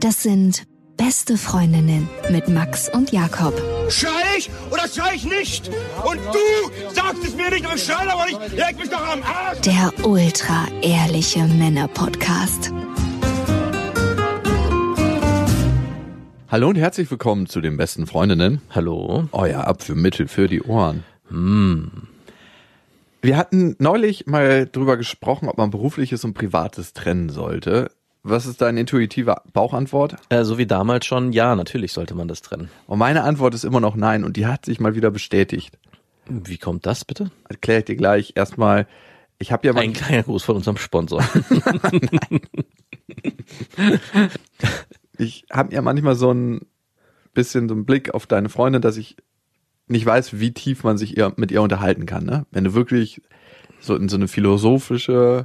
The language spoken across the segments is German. Das sind Beste Freundinnen mit Max und Jakob. Schrei ich oder schrei ich nicht? Und du sagst es mir nicht, aber ich schrei aber nicht. Leg mich doch am Arsch. Der ultra-ehrliche Männer-Podcast. Hallo und herzlich willkommen zu den Besten Freundinnen. Hallo. Euer Abführmittel für die Ohren. Wir hatten neulich mal drüber gesprochen, ob man berufliches und privates trennen sollte. Was ist deine intuitive Bauchantwort? So wie damals schon, ja, natürlich sollte man das trennen. Und meine Antwort ist immer noch nein und die hat sich mal wieder bestätigt. Wie kommt das bitte? Erkläre ich dir gleich. Erstmal, ich habe ja mal... Ein kleiner Gruß von unserem Sponsor. Ich habe ja manchmal so ein bisschen so einen Blick auf deine Freundin, dass ich nicht weiß, wie tief man sich mit ihr unterhalten kann. Ne? Wenn du wirklich so in so eine philosophische...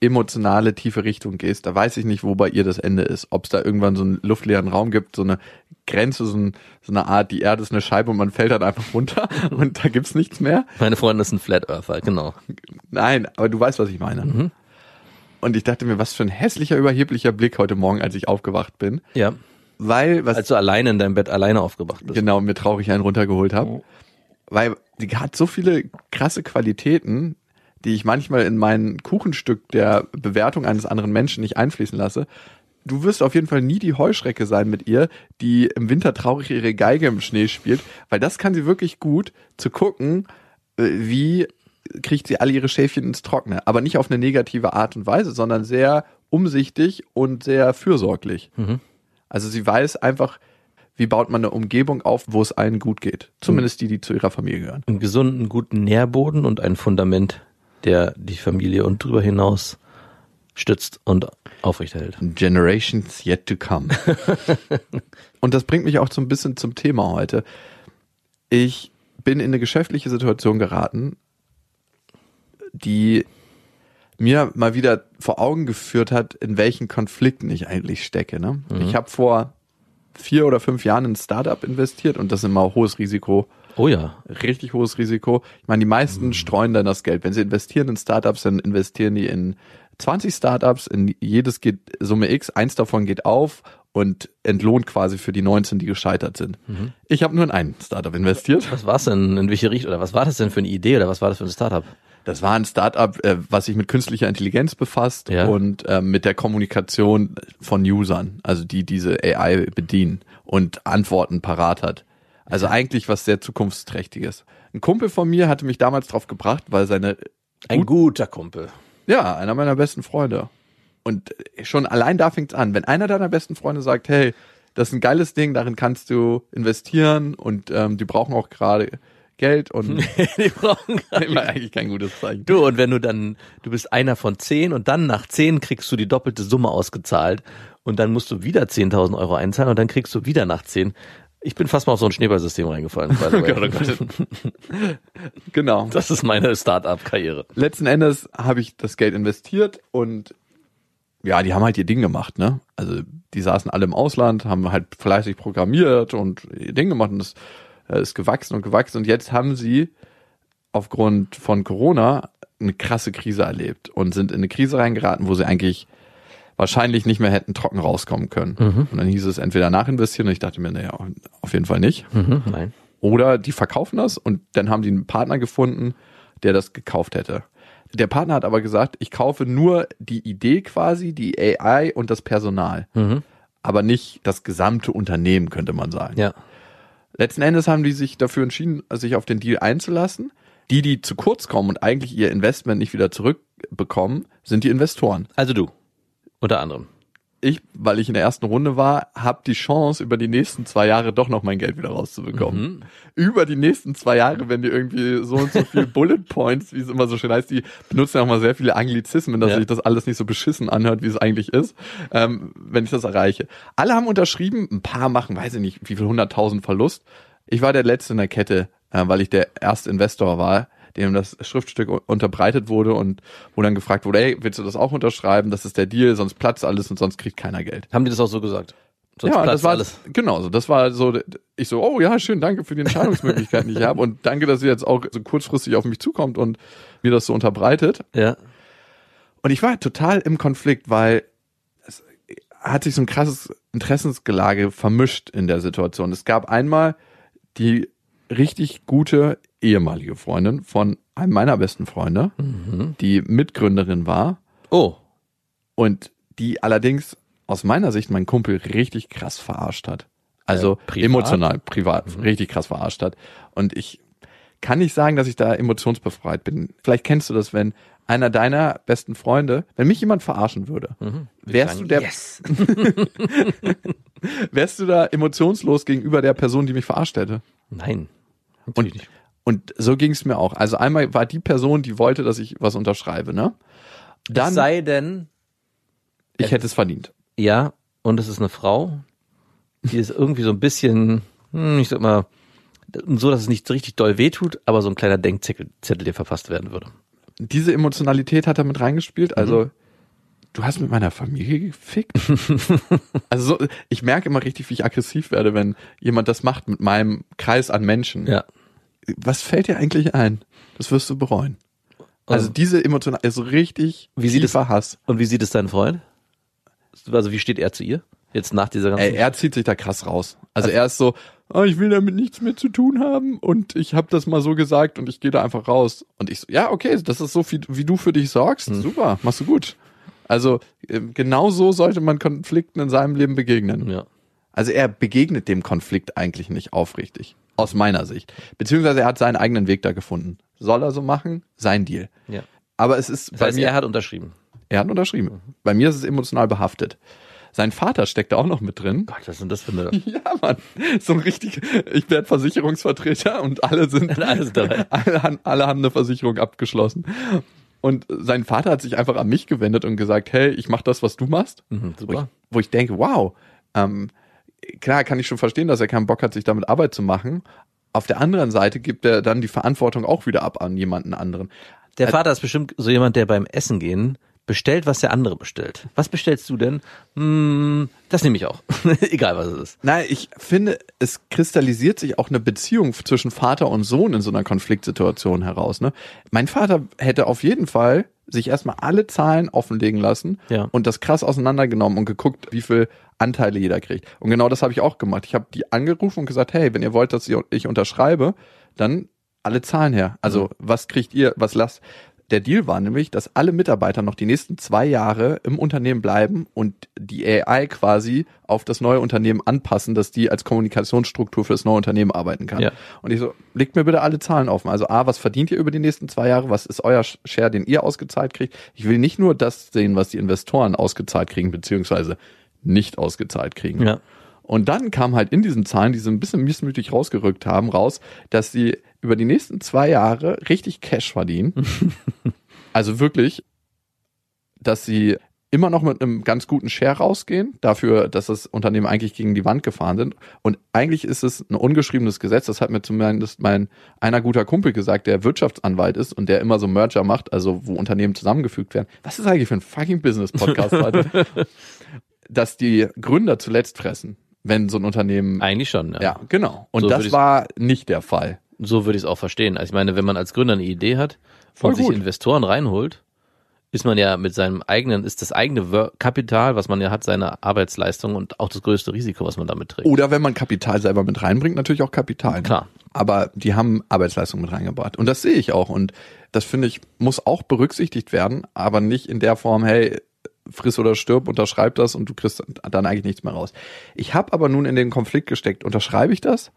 emotionale, tiefe Richtung gehst, da weiß ich nicht, wo bei ihr das Ende ist. Ob es da irgendwann so einen luftleeren Raum gibt, so eine Grenze, so eine Art, die Erde ist eine Scheibe und man fällt dann einfach runter und da gibt's nichts mehr. Meine Freundin ist ein Flat Earther, genau. Nein, aber du weißt, was ich meine. Mhm. Und ich dachte mir, was für ein hässlicher, überheblicher Blick heute Morgen, als ich aufgewacht bin. Ja. Als du alleine in deinem Bett alleine aufgewacht bist. Genau, und mir traurig einen runtergeholt habe. Oh. Weil sie hat so viele krasse Qualitäten, die ich manchmal in mein Kuchenstück der Bewertung eines anderen Menschen nicht einfließen lasse. Du wirst auf jeden Fall nie die Heuschrecke sein mit ihr, die im Winter traurig ihre Geige im Schnee spielt, weil das kann sie wirklich gut, zu gucken, wie kriegt sie alle ihre Schäfchen ins Trockene. Aber nicht auf eine negative Art und Weise, sondern sehr umsichtig und sehr fürsorglich. Mhm. Also sie weiß einfach, wie baut man eine Umgebung auf, wo es allen gut geht. Zumindest die zu ihrer Familie gehören. Einen gesunden, guten Nährboden und ein Fundament, der die Familie und drüber hinaus stützt und aufrechterhält. Generations yet to come. Und das bringt mich auch so ein bisschen zum Thema heute. Ich bin in eine geschäftliche Situation geraten, die mir mal wieder vor Augen geführt hat, in welchen Konflikten ich eigentlich stecke. Ne? Mhm. Ich habe vor 4 oder 5 Jahren in ein Startup investiert und das ist immer ein hohes Risiko. Oh ja. Richtig hohes Risiko. Ich meine, die meisten streuen dann das Geld. Wenn sie investieren in Startups, dann investieren die in 20 Startups, in jedes geht Summe X, eins davon geht auf und entlohnt quasi für die 19, die gescheitert sind. Mhm. Ich habe nur in ein Startup investiert. Was war's denn? In welche Richtung? Oder was war das denn für eine Idee? Oder was war das für ein Startup? Das war ein Startup, was sich mit künstlicher Intelligenz befasst und mit der Kommunikation von Usern, also die diese AI bedienen und Antworten parat hat. Also eigentlich was sehr Zukunftsträchtiges. Ein Kumpel von mir hatte mich damals drauf gebracht, weil seine... Ein guter Kumpel. Ja, einer meiner besten Freunde. Und schon allein da fängt's an. Wenn einer deiner besten Freunde sagt, hey, das ist ein geiles Ding, darin kannst du investieren und die brauchen auch gerade Geld und... die brauchen eigentlich kein gutes Zeichen. Du, und wenn du bist einer von 10 und dann nach 10 kriegst du die doppelte Summe ausgezahlt und dann musst du wieder 10.000 Euro einzahlen und dann kriegst du wieder nach 10... Ich bin fast mal auf so ein Schneeballsystem reingefallen. Oh Gott. Genau. Das ist meine Start-up-Karriere. Letzten Endes habe ich das Geld investiert und ja, die haben halt ihr Ding gemacht, ne? Also die saßen alle im Ausland, haben halt fleißig programmiert und ihr Ding gemacht und das ist gewachsen und gewachsen und jetzt haben sie aufgrund von Corona eine krasse Krise erlebt und sind in eine Krise reingeraten, wo sie eigentlich wahrscheinlich nicht mehr hätten trocken rauskommen können. Mhm. Und dann hieß es entweder nachinvestieren und ich dachte mir, naja, auf jeden Fall nicht. Mhm, nein. Oder die verkaufen das und dann haben die einen Partner gefunden, der das gekauft hätte. Der Partner hat aber gesagt, ich kaufe nur die Idee quasi, die AI und das Personal. Mhm. Aber nicht das gesamte Unternehmen, könnte man sagen. Ja. Letzten Endes haben die sich dafür entschieden, sich auf den Deal einzulassen. Die zu kurz kommen und eigentlich ihr Investment nicht wieder zurückbekommen, sind die Investoren. Also du. Unter anderem. Weil ich in der ersten Runde war, habe die Chance, über die nächsten 2 Jahre doch noch mein Geld wieder rauszubekommen. Mhm. Über die nächsten 2 Jahre, wenn die irgendwie so und so viel Bullet Points, wie es immer so schön heißt, die benutzen ja auch mal sehr viele Anglizismen, dass sich das alles nicht so beschissen anhört, wie es eigentlich ist, wenn ich das erreiche. Alle haben unterschrieben, ein paar machen, weiß ich nicht, wie viel 100.000 Verlust. Ich war der Letzte in der Kette, weil ich der erste Investor war, dem das Schriftstück unterbreitet wurde und wo dann gefragt wurde, hey, willst du das auch unterschreiben? Das ist der Deal, sonst platzt alles und sonst kriegt keiner Geld. Haben die das auch so gesagt? Sonst ja, das war alles. Genau, so, das war so, ich so, oh ja, schön, danke für die Entscheidungsmöglichkeiten, die ich habe und danke, dass ihr jetzt auch so kurzfristig auf mich zukommt und mir das so unterbreitet. Ja. Und ich war total im Konflikt, weil es hat sich so ein krasses Interessensgelage vermischt in der Situation. Es gab einmal die richtig gute ehemalige Freundin von einem meiner besten Freunde, die Mitgründerin war. Oh. Und die allerdings aus meiner Sicht meinen Kumpel richtig krass verarscht hat. Also privat? Emotional, privat, richtig krass verarscht hat. Und ich kann nicht sagen, dass ich da emotionsbefreit bin. Vielleicht kennst du das, wenn einer deiner besten Freunde, wenn mich jemand verarschen würde, wärst du wärst du da emotionslos gegenüber der Person, die mich verarscht hätte? Nein, natürlich nicht. Und so ging es mir auch. Also einmal war die Person, die wollte, dass ich was unterschreibe, ne? Dann, es sei denn, ich hätte es verdient. Ja, und es ist eine Frau, die ist irgendwie so ein bisschen, ich sag mal, so, dass es nicht richtig doll wehtut, aber so ein kleiner Denkzettel, der verfasst werden würde. Diese Emotionalität hat er mit reingespielt, also du hast mit meiner Familie gefickt? Also so, ich merke immer richtig, wie ich aggressiv werde, wenn jemand das macht mit meinem Kreis an Menschen. Ja. Was fällt dir eigentlich ein? Das wirst du bereuen. Also diese Emotionalität ist richtig tiefer Hass. Und wie sieht es dein Freund? Also wie steht er zu ihr? Jetzt nach dieser ganzen... Er zieht sich da krass raus. Also er ist so, oh, ich will damit nichts mehr zu tun haben und ich habe das mal so gesagt und ich gehe da einfach raus. Und ich so, ja, okay, das ist so viel, wie du für dich sorgst. Super, machst du gut. Also genau so sollte man Konflikten in seinem Leben begegnen. Ja. Also er begegnet dem Konflikt eigentlich nicht aufrichtig, aus meiner Sicht. Beziehungsweise er hat seinen eigenen Weg da gefunden. Soll er so machen? Sein Deal. Ja. Aber es ist... Das heißt, bei mir, er hat unterschrieben. Er hat unterschrieben. Bei mir ist es emotional behaftet. Sein Vater steckt da auch noch mit drin. Gott, was ist denn das für eine... Ja, Mann. So ein richtig... Ich werde Versicherungsvertreter und alle sind dabei. Alle haben eine Versicherung abgeschlossen. Und sein Vater hat sich einfach an mich gewendet und gesagt, hey, ich mache das, was du machst. Mhm, super. Wo ich denke, wow. Klar kann ich schon verstehen, dass er keinen Bock hat, sich damit Arbeit zu machen. Auf der anderen Seite gibt er dann die Verantwortung auch wieder ab an jemanden anderen. Der Vater ist bestimmt so jemand, der beim Essen gehen... bestellt, was der andere bestellt. Was bestellst du denn? Das nehme ich auch. Egal, was es ist. Nein, ich finde, es kristallisiert sich auch eine Beziehung zwischen Vater und Sohn in so einer Konfliktsituation heraus. Ne? Mein Vater hätte auf jeden Fall sich erstmal alle Zahlen offenlegen lassen und das krass auseinandergenommen und geguckt, wie viel Anteile jeder kriegt. Und genau das habe ich auch gemacht. Ich habe die angerufen und gesagt, hey, wenn ihr wollt, dass ich unterschreibe, dann alle Zahlen her. Also was kriegt ihr, was lasst... Der Deal war nämlich, dass alle Mitarbeiter noch die nächsten 2 Jahre im Unternehmen bleiben und die AI quasi auf das neue Unternehmen anpassen, dass die als Kommunikationsstruktur für das neue Unternehmen arbeiten kann. Ja. Und ich so, legt mir bitte alle Zahlen offen. Also A, was verdient ihr über die nächsten 2 Jahre? Was ist euer Share, den ihr ausgezahlt kriegt? Ich will nicht nur das sehen, was die Investoren ausgezahlt kriegen, beziehungsweise nicht ausgezahlt kriegen. Ja. Und dann kam halt in diesen Zahlen, die sie ein bisschen missmütig rausgerückt haben, raus, dass sie über die nächsten 2 Jahre richtig Cash verdienen. Also wirklich, dass sie immer noch mit einem ganz guten Share rausgehen, dafür, dass das Unternehmen eigentlich gegen die Wand gefahren sind. Und eigentlich ist es ein ungeschriebenes Gesetz, das hat mir zumindest einer guter Kumpel gesagt, der Wirtschaftsanwalt ist und der immer so Merger macht, also wo Unternehmen zusammengefügt werden. Was ist eigentlich für ein fucking Business-Podcast heute? Dass die Gründer zuletzt fressen, wenn so ein Unternehmen... Eigentlich schon, ja. Ja, genau. Und so das war nicht der Fall. So würde ich es auch verstehen. Also ich meine, wenn man als Gründer eine Idee hat und sich Investoren reinholt, ist man ja mit seinem eigenen, ist das eigene Kapital, was man ja hat, seine Arbeitsleistung und auch das größte Risiko, was man damit trägt. Oder wenn man Kapital selber mit reinbringt, natürlich auch Kapital. Ne? Klar. Aber die haben Arbeitsleistung mit reingebracht. Und das sehe ich auch. Und das, finde ich, muss auch berücksichtigt werden, aber nicht in der Form, hey, friss oder stirb, unterschreib das und du kriegst dann eigentlich nichts mehr raus. Ich habe aber nun in den Konflikt gesteckt. Unterschreibe ich das?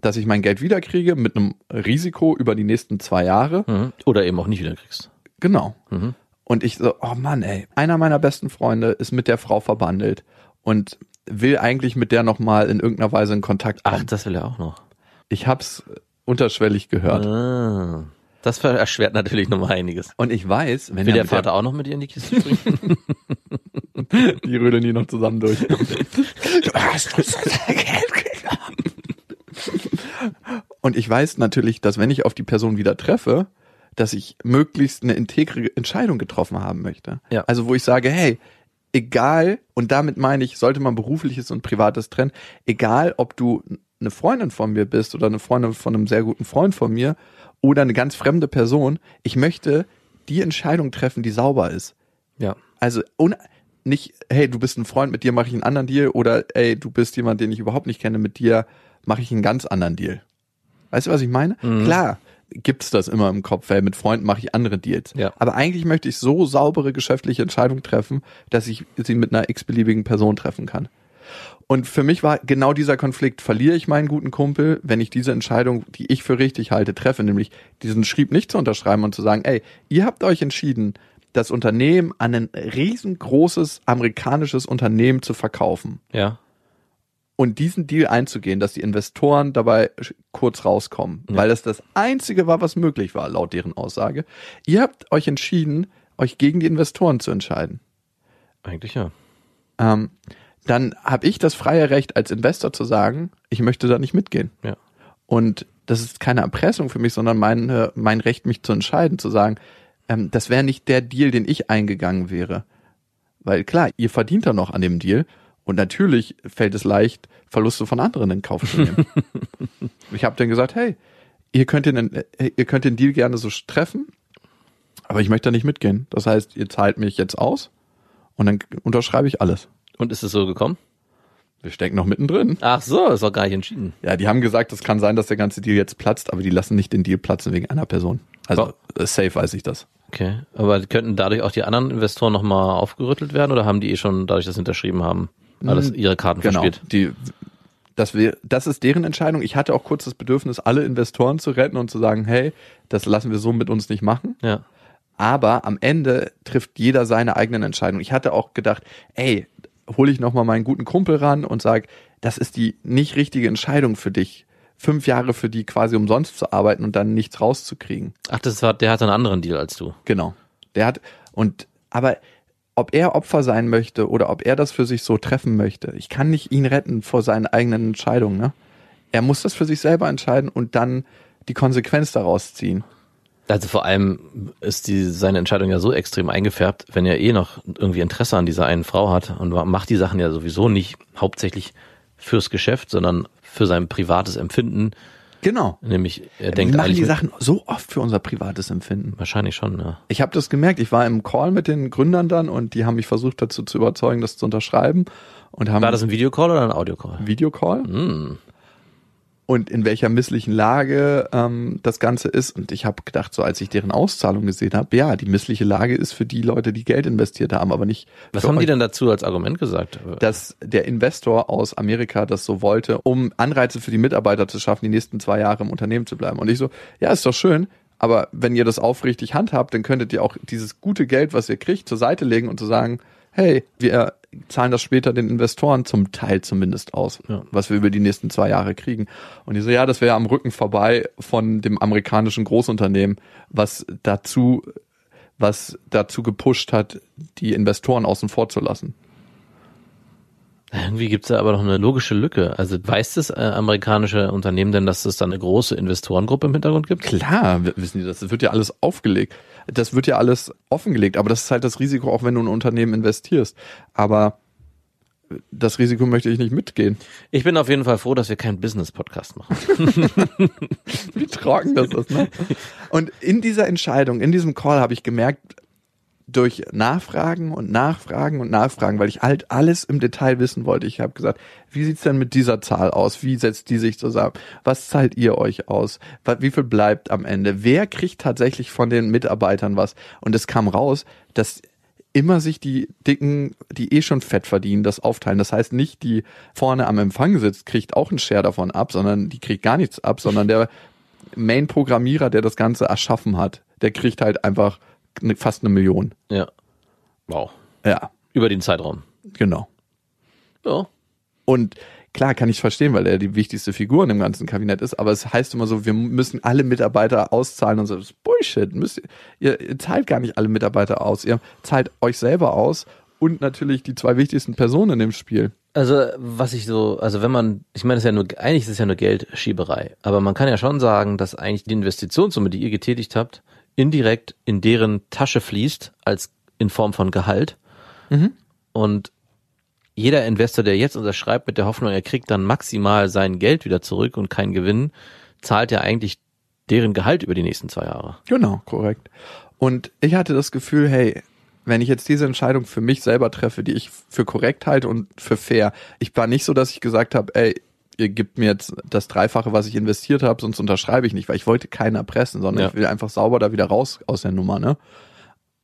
Dass ich mein Geld wiederkriege mit einem Risiko über die nächsten 2 Jahre. Mhm. Oder eben auch nicht wiederkriegst. Genau. Mhm. Und ich so, oh Mann, ey, einer meiner besten Freunde ist mit der Frau verbandelt und will eigentlich mit der nochmal in irgendeiner Weise in Kontakt kommen. Ach, das will er auch noch. Ich hab's unterschwellig gehört. Ah, das erschwert natürlich nochmal einiges. Und ich weiß, wenn will der Vater auch noch mit ihr in die Kiste springen? Die rödeln die noch zusammen durch. Du hast unser Geld genommen. Und ich weiß natürlich, dass wenn ich auf die Person wieder treffe, dass ich möglichst eine integre Entscheidung getroffen haben möchte. Ja. Also wo ich sage, hey, egal, und damit meine ich, sollte man Berufliches und Privates trennen, egal ob du eine Freundin von mir bist oder eine Freundin von einem sehr guten Freund von mir oder eine ganz fremde Person, ich möchte die Entscheidung treffen, die sauber ist. Ja. Also nicht, hey, du bist ein Freund, mit dir mache ich einen anderen Deal, oder ey, du bist jemand, den ich überhaupt nicht kenne, mit dir mache ich einen ganz anderen Deal. Weißt du, was ich meine? Mhm. Klar gibt's das immer im Kopf, hey, mit Freunden mache ich andere Deals. Ja. Aber eigentlich möchte ich so saubere geschäftliche Entscheidungen treffen, dass ich sie mit einer x-beliebigen Person treffen kann. Und für mich war genau dieser Konflikt, verliere ich meinen guten Kumpel, wenn ich diese Entscheidung, die ich für richtig halte, treffe, nämlich diesen Schrieb nicht zu unterschreiben und zu sagen, ey, ihr habt euch entschieden, das Unternehmen an ein riesengroßes amerikanisches Unternehmen zu verkaufen. Ja. Und diesen Deal einzugehen, dass die Investoren dabei kurz rauskommen, ja, weil das Einzige war, was möglich war, laut deren Aussage. Ihr habt euch entschieden, euch gegen die Investoren zu entscheiden. Eigentlich ja. Dann habe ich das freie Recht, als Investor zu sagen, ich möchte da nicht mitgehen. Ja. Und das ist keine Erpressung für mich, sondern mein Recht, mich zu entscheiden, zu sagen, das wäre nicht der Deal, den ich eingegangen wäre. Weil klar, ihr verdient da noch an dem Deal. Und natürlich fällt es leicht, Verluste von anderen in Kauf zu nehmen. Ich habe dann gesagt, hey, ihr könnt den Deal gerne so treffen, aber ich möchte da nicht mitgehen. Das heißt, ihr zahlt mich jetzt aus und dann unterschreibe ich alles. Und ist es so gekommen? Wir stecken noch mittendrin. Ach so, ist doch gar nicht entschieden. Ja, die haben gesagt, es kann sein, dass der ganze Deal jetzt platzt, aber die lassen nicht den Deal platzen wegen einer Person. Also safe weiß ich das. Okay, aber könnten dadurch auch die anderen Investoren nochmal aufgerüttelt werden oder haben die schon, dadurch dass sie unterschrieben haben, alles ihre Karten verspielt? Genau, das ist deren Entscheidung. Ich hatte auch kurz das Bedürfnis, alle Investoren zu retten und zu sagen, hey, das lassen wir so mit uns nicht machen. Ja. Aber am Ende trifft jeder seine eigenen Entscheidungen. Ich hatte auch gedacht, ey, hole ich nochmal meinen guten Kumpel ran und sage, das ist die nicht richtige Entscheidung für dich, 5 Jahre für die quasi umsonst zu arbeiten und dann nichts rauszukriegen. Ach, der hat einen anderen Deal als du. Genau. Aber ob er Opfer sein möchte oder ob er das für sich so treffen möchte, ich kann nicht ihn retten vor seinen eigenen Entscheidungen, ne? Er muss das für sich selber entscheiden und dann die Konsequenz daraus ziehen. Also vor allem ist seine Entscheidung ja so extrem eingefärbt, wenn er eh noch irgendwie Interesse an dieser einen Frau hat und macht die Sachen ja sowieso nicht hauptsächlich fürs Geschäft, sondern für sein privates Empfinden. Genau. Nämlich er denkt, wir machen die Sachen so oft für unser privates Empfinden. Wahrscheinlich schon, ja. Ich habe das gemerkt. Ich war im Call mit den Gründern dann und die haben mich versucht dazu zu überzeugen, das zu unterschreiben. Und haben war das ein Videocall oder ein Audiocall? Videocall. Mm. Und in welcher misslichen Lage das Ganze ist. Und ich habe gedacht, so als ich deren Auszahlung gesehen habe, ja, die missliche Lage ist für die Leute, die Geld investiert haben, aber nicht. Was haben die denn dazu als Argument gesagt? Dass der Investor aus Amerika das so wollte, um Anreize für die Mitarbeiter zu schaffen, die nächsten 2 Jahre im Unternehmen zu bleiben. Und ich so, ja, ist doch schön, aber wenn ihr das aufrichtig handhabt, dann könntet ihr auch dieses gute Geld, was ihr kriegt, zur Seite legen und zu sagen, hey, wir zahlen das später den Investoren zum Teil zumindest aus, ja, was wir über die nächsten 2 Jahre kriegen. Und die so, ja, das wäre am Rücken vorbei von dem amerikanischen Großunternehmen, was dazu gepusht hat, die Investoren außen vor zu lassen. Irgendwie gibt es da aber noch eine logische Lücke. Also weiß das amerikanische Unternehmen denn, dass es da eine große Investorengruppe im Hintergrund gibt? Klar, wissen die das. Das wird ja alles aufgelegt. Das wird ja alles offengelegt. Aber das ist halt das Risiko, auch wenn du in ein Unternehmen investierst. Aber das Risiko möchte ich nicht mitgehen. Ich bin auf jeden Fall froh, dass wir keinen Business-Podcast machen. Wie trocken das ist, ne? Und in dieser Entscheidung, in diesem Call habe ich gemerkt, durch Nachfragen, weil ich halt alles im Detail wissen wollte. Ich habe gesagt, wie sieht's denn mit dieser Zahl aus? Wie setzt die sich zusammen? Was zahlt ihr euch aus? Wie viel bleibt am Ende? Wer kriegt tatsächlich von den Mitarbeitern was? Und es kam raus, dass immer sich die Dicken, die eh schon Fett verdienen, das aufteilen. Das heißt nicht, die vorne am Empfang sitzt, kriegt auch einen Share davon ab, sondern die kriegt gar nichts ab, sondern der Main-Programmierer, der das Ganze erschaffen hat, der kriegt halt einfach fast 1 Million. Ja. Wow. Ja. Über den Zeitraum. Genau. Ja. Und klar kann ich verstehen, weil er die wichtigste Figur in dem ganzen Kabinett ist, aber es heißt immer so, wir müssen alle Mitarbeiter auszahlen und so. Das ist Bullshit. Ihr zahlt gar nicht alle Mitarbeiter aus. Ihr zahlt euch selber aus und natürlich die 2 wichtigsten Personen in dem Spiel. Also, eigentlich ist es ja nur Geldschieberei, aber man kann ja schon sagen, dass eigentlich die Investitionssumme, die ihr getätigt habt, indirekt in deren Tasche fließt, als in Form von Gehalt, Und jeder Investor, der jetzt unterschreibt mit der Hoffnung, er kriegt dann maximal sein Geld wieder zurück und keinen Gewinn, zahlt ja eigentlich deren Gehalt über die nächsten 2 Jahre. Genau, korrekt. Und ich hatte das Gefühl, hey, wenn ich jetzt diese Entscheidung für mich selber treffe, die ich für korrekt halte und für fair, ich war nicht so, dass ich gesagt habe, ey, ihr gebt mir jetzt das 3-fache, was ich investiert habe, sonst unterschreibe ich nicht, weil ich wollte keinen erpressen, sondern ich will einfach sauber da wieder raus aus der Nummer, ne?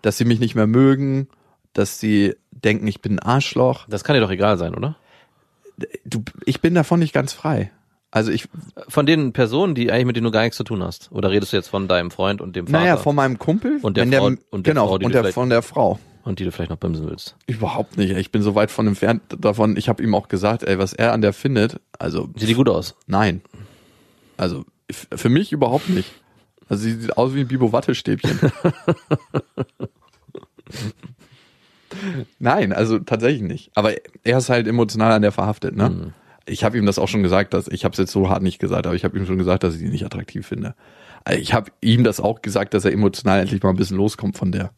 Dass sie mich nicht mehr mögen, dass sie denken, ich bin ein Arschloch. Das kann dir doch egal sein, oder? Ich bin davon nicht ganz frei. Also von den Personen, die eigentlich mit denen du gar nichts zu tun hast, oder redest du jetzt von deinem Freund und dem Vater? Naja, von meinem Kumpel und der Frau, und die du vielleicht noch bremsen willst. Überhaupt nicht. Ich bin so weit von entfernt davon. Ich habe ihm auch gesagt, ey, was er an der findet. Also sieht die gut aus? Nein. Also für mich überhaupt nicht. Also sie sieht aus wie ein Bibo-Wattestäbchen. Nein, also tatsächlich nicht. Aber er ist halt emotional an der verhaftet, ne? Mhm. Ich habe ihm das auch schon gesagt, ich habe es jetzt so hart nicht gesagt, aber ich habe ihm schon gesagt, dass ich sie nicht attraktiv finde. Also ich habe ihm das auch gesagt, dass er emotional endlich mal ein bisschen loskommt von der.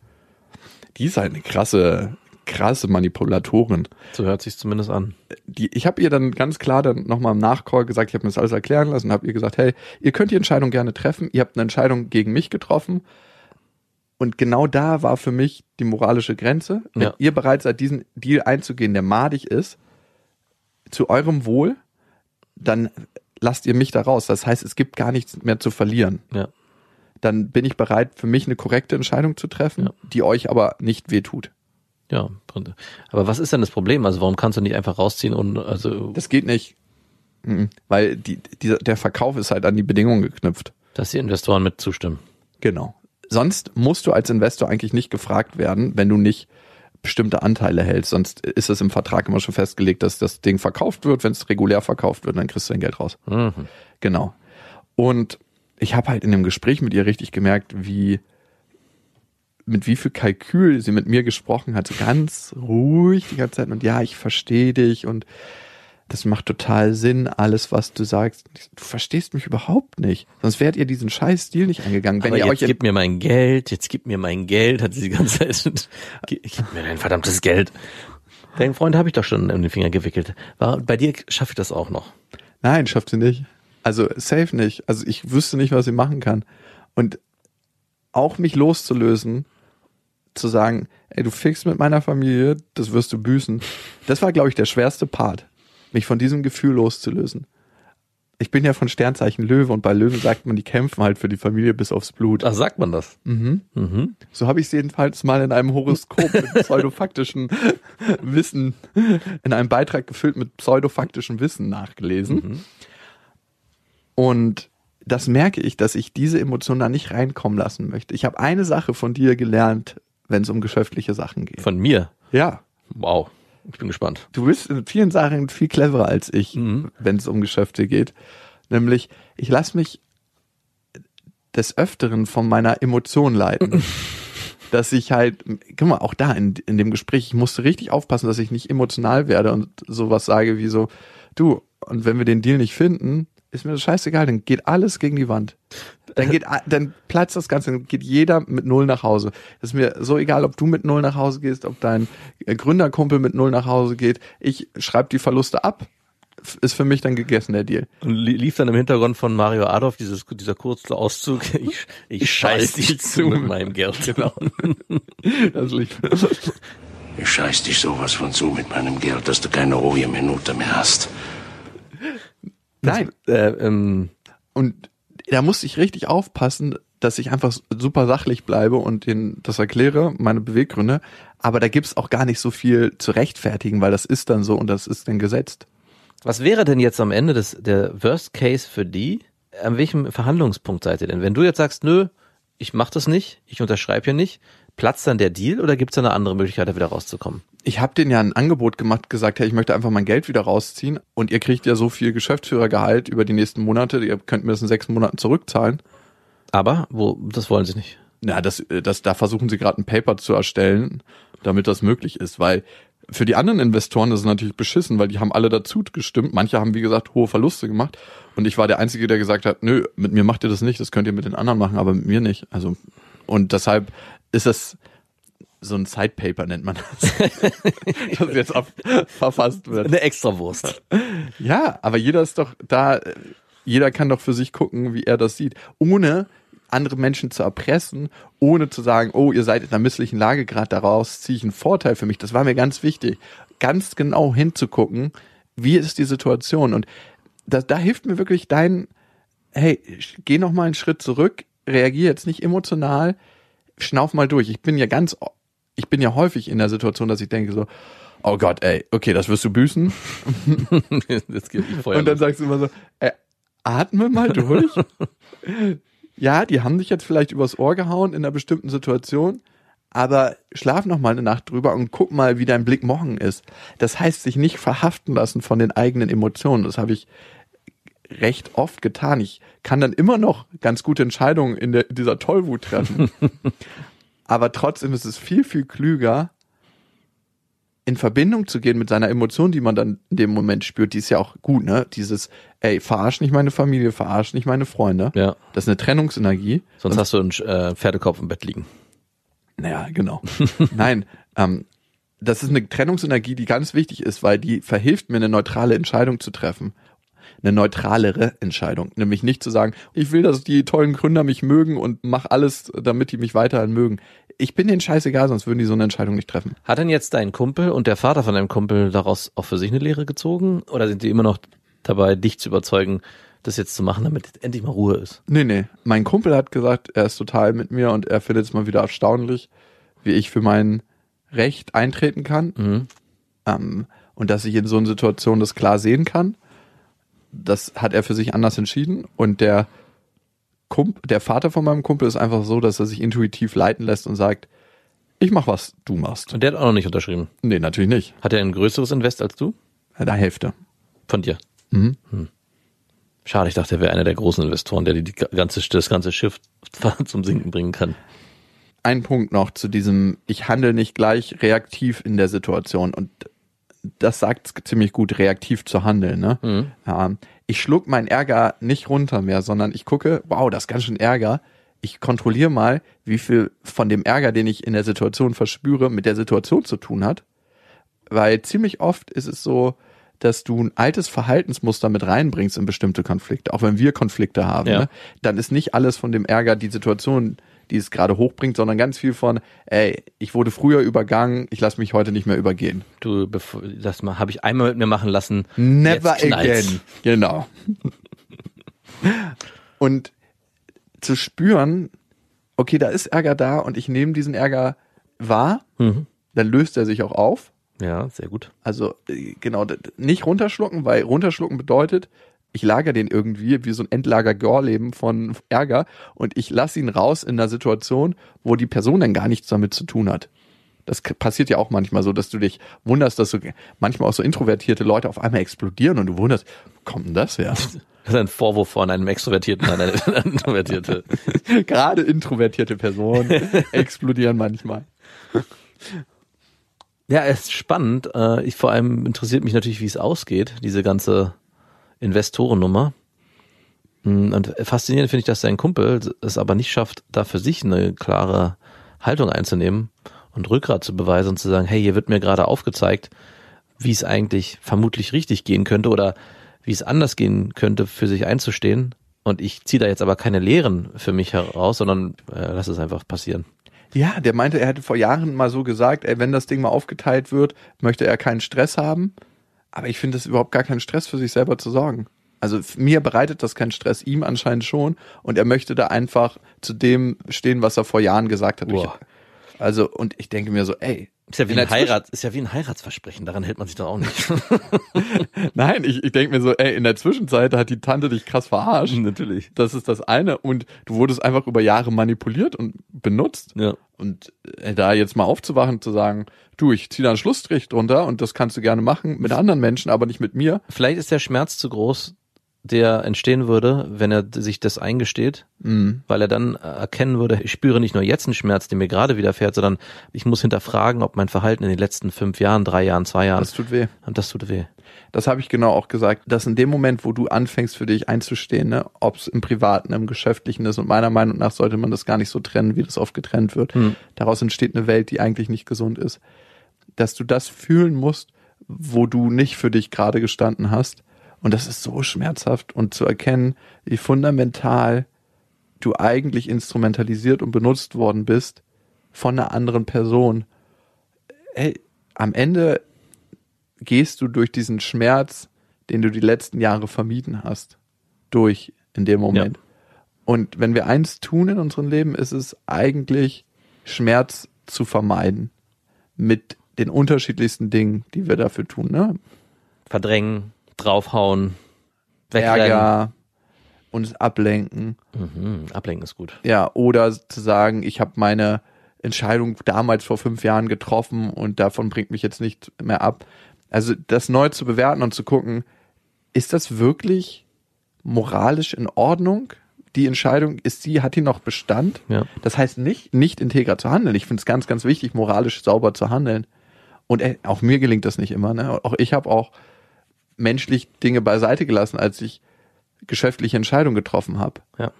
Die ist halt eine krasse Manipulatorin. So hört sich's zumindest an. Ich habe ihr dann ganz klar dann nochmal im Nachcall gesagt, ich habe mir das alles erklären lassen und habe ihr gesagt, hey, ihr könnt die Entscheidung gerne treffen, ihr habt eine Entscheidung gegen mich getroffen. Und genau da war für mich die moralische Grenze. Wenn ihr bereit seid, diesen Deal einzugehen, der madig ist, zu eurem Wohl, dann lasst ihr mich da raus. Das heißt, es gibt gar nichts mehr zu verlieren. Ja. Dann bin ich bereit, für mich eine korrekte Entscheidung zu treffen, die euch aber nicht wehtut. Ja, aber was ist denn das Problem? Also warum kannst du nicht einfach rausziehen und also? Das geht nicht, weil der Verkauf ist halt an die Bedingungen geknüpft. Dass die Investoren mit zustimmen. Genau. Sonst musst du als Investor eigentlich nicht gefragt werden, wenn du nicht bestimmte Anteile hältst. Sonst ist es im Vertrag immer schon festgelegt, dass das Ding verkauft wird. Wenn es regulär verkauft wird, dann kriegst du dein Geld raus. Mhm. Genau. Und ich habe halt in dem Gespräch mit ihr richtig gemerkt, mit wie viel Kalkül sie mit mir gesprochen hat. So ganz ruhig die ganze Zeit. Und ja, ich verstehe dich und das macht total Sinn, alles, was du sagst. Du verstehst mich überhaupt nicht. Sonst wärt ihr diesen scheiß Deal nicht angegangen. Wenn ihr euch jetzt gib mir mein Geld, hat sie die ganze Zeit. Gib mir dein verdammtes Geld. Deinen Freund habe ich doch schon in den Finger gewickelt. Bei dir schaffe ich das auch noch. Nein, schafft sie nicht. Also safe nicht. Also ich wüsste nicht, was sie machen kann. Und auch mich loszulösen, zu sagen, ey, du fickst mit meiner Familie, das wirst du büßen. Das war, glaube ich, der schwerste Part. Mich von diesem Gefühl loszulösen. Ich bin ja von Sternzeichen Löwe und bei Löwen sagt man, die kämpfen halt für die Familie bis aufs Blut. Ach, sagt man das? Mhm. Mhm. So habe ich es jedenfalls mal in einem Horoskop mit pseudofaktischem Wissen, in einem Beitrag gefüllt mit pseudofaktischem Wissen nachgelesen. Mhm. Und das merke ich, dass ich diese Emotionen da nicht reinkommen lassen möchte. Ich habe eine Sache von dir gelernt, wenn es um geschäftliche Sachen geht. Von mir? Ja. Wow. Ich bin gespannt. Du bist in vielen Sachen viel cleverer als ich, wenn es um Geschäfte geht. Nämlich, ich lasse mich des Öfteren von meiner Emotion leiten. Dass ich halt, guck mal, auch da in dem Gespräch, ich musste richtig aufpassen, dass ich nicht emotional werde und sowas sage wie so, du, und wenn wir den Deal nicht finden, ist mir das scheißegal, dann geht alles gegen die Wand. Dann platzt das Ganze, dann geht jeder mit 0 nach Hause. Das ist mir so egal, ob du mit 0 nach Hause gehst, ob dein Gründerkumpel mit 0 nach Hause geht. Ich schreibe die Verluste ab, ist für mich dann gegessen, der Deal. Und lief dann im Hintergrund von Mario Adorf dieser kurze Auszug, ich scheiß dich zu mit meinem Geld. Genau. Das lief. Ich scheiß dich sowas von zu mit meinem Geld, dass du keine ruhige Minute mehr hast. Nein. Und da musste ich richtig aufpassen, dass ich einfach super sachlich bleibe und das erkläre, meine Beweggründe. Aber da gibt es auch gar nicht so viel zu rechtfertigen, weil das ist dann so und das ist dann gesetzt. Was wäre denn jetzt am Ende der Worst Case für die? An welchem Verhandlungspunkt seid ihr denn? Wenn du jetzt sagst, nö, ich mach das nicht, ich unterschreibe hier nicht, platzt dann der Deal oder gibt es eine andere Möglichkeit, da wieder rauszukommen? Ich habe denen ja ein Angebot gemacht, gesagt, hey, ich möchte einfach mein Geld wieder rausziehen und ihr kriegt ja so viel Geschäftsführergehalt über die nächsten Monate, ihr könnt mir das in 6 Monaten zurückzahlen. Aber das wollen sie nicht. Na, da versuchen sie gerade ein Paper zu erstellen, damit das möglich ist, weil für die anderen Investoren ist es natürlich beschissen, weil die haben alle dazu gestimmt. Manche haben, wie gesagt, hohe Verluste gemacht und ich war der Einzige, der gesagt hat, nö, mit mir macht ihr das nicht, das könnt ihr mit den anderen machen, aber mit mir nicht. Also und deshalb ist das so ein Sidepaper nennt man das. Das jetzt verfasst wird. Eine Extrawurst. Ja, aber jeder ist doch da, jeder kann doch für sich gucken, wie er das sieht, ohne andere Menschen zu erpressen, ohne zu sagen, oh, ihr seid in einer misslichen Lage gerade, daraus ziehe ich einen Vorteil für mich. Das war mir ganz wichtig, ganz genau hinzugucken, wie ist die Situation. Und da hilft mir wirklich dein, hey, geh noch mal einen Schritt zurück, reagiere jetzt nicht emotional, schnauf mal durch. Ich bin ja häufig in der Situation, dass ich denke so, oh Gott, ey, okay, das wirst du büßen. Das geht nicht vorher. Und dann sagst du immer so, ey, atme mal durch. Ja, die haben dich jetzt vielleicht übers Ohr gehauen in einer bestimmten Situation, aber schlaf noch mal eine Nacht drüber und guck mal, wie dein Blick morgen ist. Das heißt, sich nicht verhaften lassen von den eigenen Emotionen. Das habe ich recht oft getan. Ich kann dann immer noch ganz gute Entscheidungen in dieser Tollwut treffen. Aber trotzdem ist es viel, viel klüger, in Verbindung zu gehen mit seiner Emotion, die man dann in dem Moment spürt. Die ist ja auch gut, ne? Dieses, ey, verarsch nicht meine Familie, verarsch nicht meine Freunde. Ja. Das ist eine Trennungsenergie. Sonst hast du einen Pferdekopf im Bett liegen. Naja, genau. Nein, das ist eine Trennungsenergie, die ganz wichtig ist, weil die verhilft mir, eine neutrale Entscheidung zu treffen. Eine neutralere Entscheidung. Nämlich nicht zu sagen, ich will, dass die tollen Gründer mich mögen und mach alles, damit die mich weiterhin mögen. Ich bin denen scheißegal, sonst würden die so eine Entscheidung nicht treffen. Hat denn jetzt dein Kumpel und der Vater von deinem Kumpel daraus auch für sich eine Lehre gezogen? Oder sind die immer noch dabei, dich zu überzeugen, das jetzt zu machen, damit endlich mal Ruhe ist? Nee. Mein Kumpel hat gesagt, er ist total mit mir und er findet es mal wieder erstaunlich, wie ich für mein Recht eintreten kann. Mhm. Und dass ich in so einer Situation das klar sehen kann. Das hat er für sich anders entschieden und der Vater von meinem Kumpel ist einfach so, dass er sich intuitiv leiten lässt und sagt, ich mach, was du machst. Und der hat auch noch nicht unterschrieben? Nee, natürlich nicht. Hat er ein größeres Invest als du? Ja, der Hälfte. Von dir? Mhm. Hm. Schade, ich dachte, er wäre einer der großen Investoren, der das ganze Schiff zum Sinken bringen kann. Ein Punkt noch zu diesem, ich handle nicht gleich reaktiv in der Situation und das sagt ziemlich gut, reaktiv zu handeln. Ne? Mhm. Ich schluck meinen Ärger nicht runter mehr, sondern ich gucke, wow, das ist ganz schön Ärger. Ich kontrolliere mal, wie viel von dem Ärger, den ich in der Situation verspüre, mit der Situation zu tun hat. Weil ziemlich oft ist es so, dass du ein altes Verhaltensmuster mit reinbringst in bestimmte Konflikte. Auch wenn wir Konflikte haben. Ja. Ne? Dann ist nicht alles von dem Ärger die Situation, die es gerade hochbringt, sondern ganz viel von, ey, ich wurde früher übergangen, ich lasse mich heute nicht mehr übergehen. Du, das habe ich einmal mit mir machen lassen. Never again. Genau. Und zu spüren, okay, da ist Ärger da und ich nehme diesen Ärger wahr, dann löst er sich auch auf. Ja, sehr gut. Also genau, nicht runterschlucken, weil runterschlucken bedeutet, ich lager den irgendwie wie so ein Endlager-Gorleben von Ärger und ich lasse ihn raus in einer Situation, wo die Person dann gar nichts damit zu tun hat. Das passiert ja auch manchmal so, dass du dich wunderst, dass so manchmal auch so introvertierte Leute auf einmal explodieren und du wunderst, wo kommt denn das her? Das ist ein Vorwurf von einem Extrovertierten an eine Introvertierte. Gerade introvertierte Personen explodieren manchmal. Ja, es ist spannend. Vor allem interessiert mich natürlich, wie es ausgeht, diese ganze Investorennummer. Und faszinierend finde ich, dass sein Kumpel es aber nicht schafft, da für sich eine klare Haltung einzunehmen und Rückgrat zu beweisen und zu sagen, hey, hier wird mir gerade aufgezeigt, wie es eigentlich vermutlich richtig gehen könnte oder wie es anders gehen könnte, für sich einzustehen. Und ich ziehe da jetzt aber keine Lehren für mich heraus, sondern lass es einfach passieren. Ja, der meinte, er hätte vor Jahren mal so gesagt, ey, wenn das Ding mal aufgeteilt wird, möchte er keinen Stress haben. Aber ich finde es überhaupt gar keinen Stress, für sich selber zu sorgen. Also mir bereitet das keinen Stress, ihm anscheinend schon. Und er möchte da einfach zu dem stehen, was er vor Jahren gesagt hat. Wow. Und ich denke mir so, ey. Ist ja wie ein Heiratsversprechen, daran hält man sich doch auch nicht. Nein, ich denke mir so, ey, in der Zwischenzeit hat die Tante dich krass verarscht. Natürlich. Das ist das eine. Und du wurdest einfach über Jahre manipuliert und benutzt. Ja. Und da jetzt mal aufzuwachen, zu sagen, du, ich ziehe da einen Schlussstrich drunter und das kannst du gerne machen mit anderen Menschen, aber nicht mit mir. Vielleicht ist der Schmerz zu groß, der entstehen würde, wenn er sich das eingesteht, weil er dann erkennen würde, ich spüre nicht nur jetzt einen Schmerz, den mir gerade widerfährt, sondern ich muss hinterfragen, ob mein Verhalten in den letzten 5 Jahren, 3 Jahren, 2 Jahren. Das tut weh. Und das tut weh. Das habe ich genau auch gesagt, dass in dem Moment, wo du anfängst, für dich einzustehen, ne, ob es im Privaten, im Geschäftlichen ist, und meiner Meinung nach sollte man das gar nicht so trennen, wie das oft getrennt wird. Daraus entsteht eine Welt, die eigentlich nicht gesund ist. Dass du das fühlen musst, wo du nicht für dich gerade gestanden hast. Und das ist so schmerzhaft. Und zu erkennen, wie fundamental du eigentlich instrumentalisiert und benutzt worden bist von einer anderen Person. Ey, am Ende gehst du durch diesen Schmerz, den du die letzten Jahre vermieden hast, durch in dem Moment. Ja. Und wenn wir eins tun in unserem Leben, ist es eigentlich, Schmerz zu vermeiden. Mit den unterschiedlichsten Dingen, die wir dafür tun. Ne? Verdrängen, draufhauen, wegrennen. Ärger, uns ablenken. Ablenken ist gut. Ja, oder zu sagen, ich habe meine Entscheidung damals vor 5 Jahren getroffen und davon bringt mich jetzt nicht mehr ab. Also das neu zu bewerten und zu gucken, ist das wirklich moralisch in Ordnung? Die Entscheidung, hat die noch Bestand? Ja. Das heißt nicht integer zu handeln. Ich finde es ganz, ganz wichtig, moralisch sauber zu handeln. Und auch mir gelingt das nicht immer. Ne? Auch ich habe auch menschlich Dinge beiseite gelassen, als ich geschäftliche Entscheidungen getroffen habe. Ja.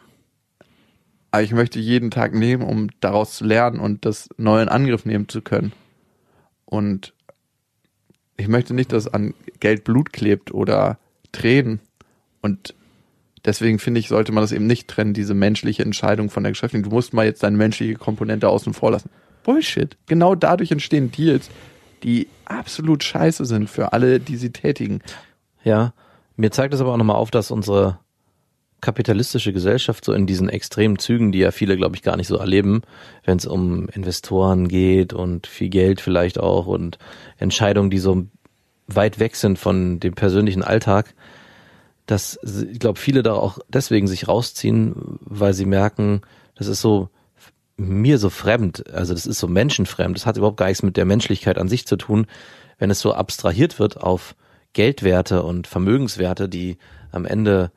Aber ich möchte jeden Tag nehmen, um daraus zu lernen und das neu in Angriff nehmen zu können. Und ich möchte nicht, dass an Geld Blut klebt oder Tränen. Und deswegen finde ich, sollte man das eben nicht trennen, diese menschliche Entscheidung von der geschäftlichen. Du musst mal jetzt deine menschliche Komponente außen vor lassen. Bullshit. Genau dadurch entstehen Deals, die absolut scheiße sind für alle, die sie tätigen. Ja, mir zeigt das aber auch nochmal auf, dass unsere kapitalistische Gesellschaft so in diesen extremen Zügen, die ja viele, glaube ich, gar nicht so erleben, wenn es um Investoren geht und viel Geld vielleicht auch und Entscheidungen, die so weit weg sind von dem persönlichen Alltag, dass, ich glaube, viele da auch deswegen sich rausziehen, weil sie merken, das ist so mir so fremd, also das ist so menschenfremd, das hat überhaupt gar nichts mit der Menschlichkeit an sich zu tun, wenn es so abstrahiert wird auf Geldwerte und Vermögenswerte, die am Ende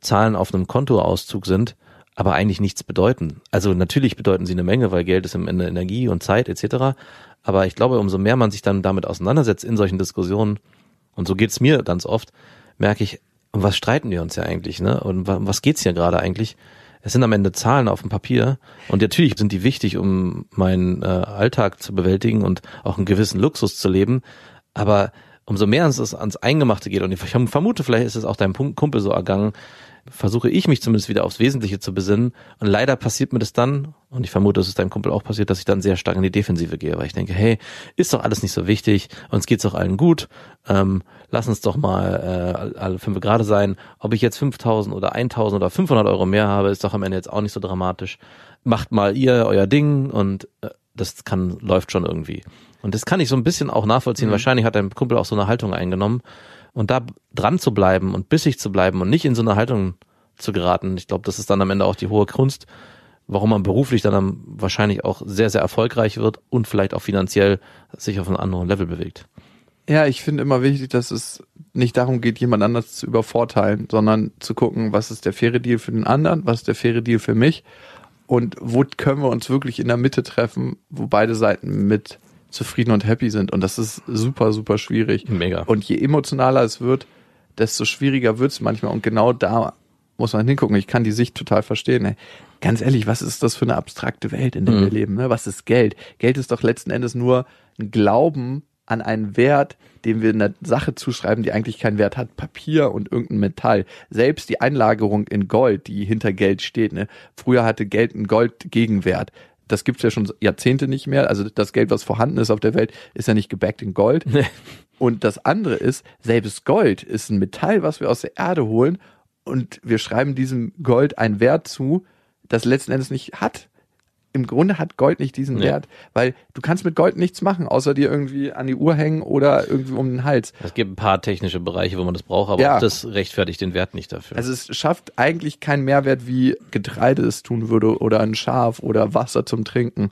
Zahlen auf einem Kontoauszug sind, aber eigentlich nichts bedeuten. Also natürlich bedeuten sie eine Menge, weil Geld ist am Ende Energie und Zeit etc., aber ich glaube, umso mehr man sich dann damit auseinandersetzt in solchen Diskussionen, und so geht's mir ganz oft, merke ich, um was streiten wir uns ja eigentlich, ne? Und um was geht's hier gerade eigentlich? Es sind am Ende Zahlen auf dem Papier und natürlich sind die wichtig, um meinen Alltag zu bewältigen und auch einen gewissen Luxus zu leben. Aber umso mehr es ans Eingemachte geht, und ich vermute, vielleicht ist es auch deinem Kumpel so ergangen, versuche ich mich zumindest wieder aufs Wesentliche zu besinnen. Und leider passiert mir das dann, und ich vermute, es ist deinem Kumpel auch passiert, dass ich dann sehr stark in die Defensive gehe, weil ich denke, hey, ist doch alles nicht so wichtig, uns geht's doch allen gut, lass uns doch mal alle 5 gerade sein. Ob ich jetzt 5.000 oder 1.000 oder 500 Euro mehr habe, ist doch am Ende jetzt auch nicht so dramatisch. Macht mal ihr euer Ding und das läuft schon irgendwie. Und das kann ich so ein bisschen auch nachvollziehen. Wahrscheinlich hat dein Kumpel auch so eine Haltung eingenommen. Und da dran zu bleiben und bissig zu bleiben und nicht in so eine Haltung zu geraten, ich glaube, das ist dann am Ende auch die hohe Kunst, warum man beruflich dann wahrscheinlich auch sehr, sehr erfolgreich wird und vielleicht auch finanziell sich auf einen anderen Level bewegt. Ja, ich finde immer wichtig, dass es nicht darum geht, jemand anders zu übervorteilen, sondern zu gucken, was ist der faire Deal für den anderen, was ist der faire Deal für mich und wo können wir uns wirklich in der Mitte treffen, wo beide Seiten mit zufrieden und happy sind. Und das ist super, super schwierig. Mega. Und je emotionaler es wird, desto schwieriger wird es manchmal. Und genau da muss man hingucken. Ich kann die Sicht total verstehen. Ey. Ganz ehrlich, was ist das für eine abstrakte Welt, in der wir leben? Ne? Was ist Geld? Geld ist doch letzten Endes nur ein Glauben an einen Wert, den wir einer Sache zuschreiben, die eigentlich keinen Wert hat. Papier und irgendein Metall. Selbst die Einlagerung in Gold, die hinter Geld steht. Ne? Früher hatte Geld einen Goldgegenwert. Das gibt's ja schon Jahrzehnte nicht mehr. Also das Geld, was vorhanden ist auf der Welt, ist ja nicht gebackt in Gold. Und das andere ist, selbst Gold ist ein Metall, was wir aus der Erde holen. Und wir schreiben diesem Gold einen Wert zu, das letzten Endes nicht hat. Im Grunde hat Gold nicht diesen Wert, weil du kannst mit Gold nichts machen, außer dir irgendwie an die Uhr hängen oder irgendwie um den Hals. Es gibt ein paar technische Bereiche, wo man das braucht, aber auch das rechtfertigt den Wert nicht dafür. Also es schafft eigentlich keinen Mehrwert, wie Getreide es tun würde oder ein Schaf oder Wasser zum Trinken.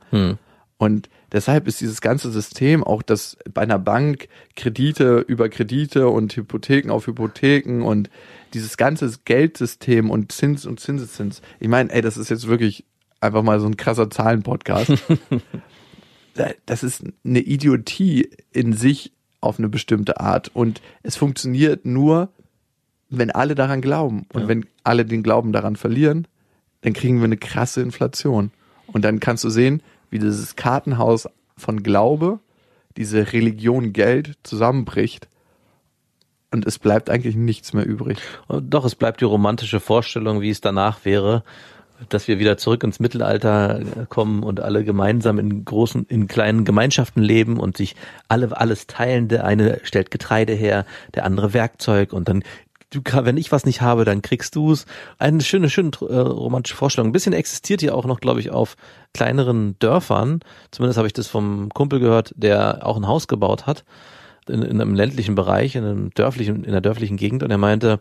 Und deshalb ist dieses ganze System, auch dass bei einer Bank Kredite über Kredite und Hypotheken auf Hypotheken und dieses ganze Geldsystem und Zins und Zinseszins. Ich meine, ey, das ist jetzt wirklich einfach mal so ein krasser Zahlen-Podcast. Das ist eine Idiotie in sich auf eine bestimmte Art. Und es funktioniert nur, wenn alle daran glauben. Und wenn alle den Glauben daran verlieren, dann kriegen wir eine krasse Inflation. Und dann kannst du sehen, wie dieses Kartenhaus von Glaube, diese Religion Geld zusammenbricht. Und es bleibt eigentlich nichts mehr übrig. Und doch, es bleibt die romantische Vorstellung, wie es danach wäre, dass wir wieder zurück ins Mittelalter kommen und alle gemeinsam in kleinen Gemeinschaften leben und sich alles teilen. Der eine stellt Getreide her, der andere Werkzeug und dann, wenn ich was nicht habe, dann kriegst du es. Eine schöne romantische Vorstellung. Ein bisschen existiert hier auch noch, glaube ich, auf kleineren Dörfern. Zumindest habe ich das vom Kumpel gehört, der auch ein Haus gebaut hat in einem ländlichen Bereich, in einer dörflichen Gegend, und er meinte,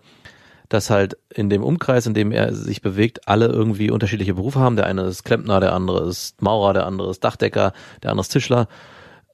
dass halt in dem Umkreis, in dem er sich bewegt, alle irgendwie unterschiedliche Berufe haben. Der eine ist Klempner, der andere ist Maurer, der andere ist Dachdecker, der andere ist Tischler.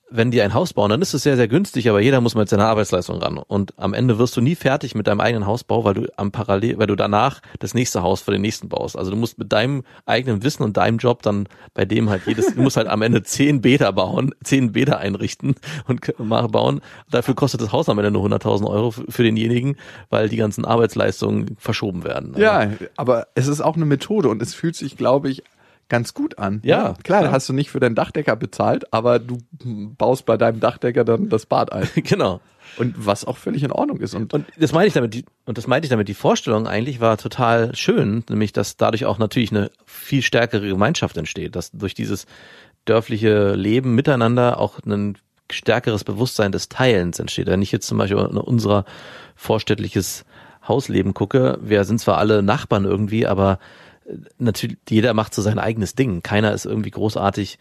Wenn die ein Haus bauen, dann ist es sehr, sehr günstig, aber jeder muss mal mit seiner Arbeitsleistung ran. Und am Ende wirst du nie fertig mit deinem eigenen Hausbau, weil du danach das nächste Haus für den nächsten baust. Also du musst mit deinem eigenen Wissen und deinem Job dann bei dem halt du musst halt am Ende 10 Bäder bauen, 10 Bäder einrichten und bauen. Dafür kostet das Haus am Ende nur 100.000 Euro für denjenigen, weil die ganzen Arbeitsleistungen verschoben werden. Ja, aber es ist auch eine Methode und es fühlt sich, glaube ich, ganz gut an. Ja, klar, da hast du nicht für deinen Dachdecker bezahlt, aber du baust bei deinem Dachdecker dann das Bad ein. Genau. Und was auch völlig in Ordnung ist. Und das meine ich damit, die Vorstellung eigentlich war total schön, nämlich dass dadurch auch natürlich eine viel stärkere Gemeinschaft entsteht, dass durch dieses dörfliche Leben miteinander auch ein stärkeres Bewusstsein des Teilens entsteht. Wenn ich jetzt zum Beispiel in unser vorstädtliches Hausleben gucke, wir sind zwar alle Nachbarn irgendwie, aber natürlich, jeder macht so sein eigenes Ding. Keiner ist irgendwie großartig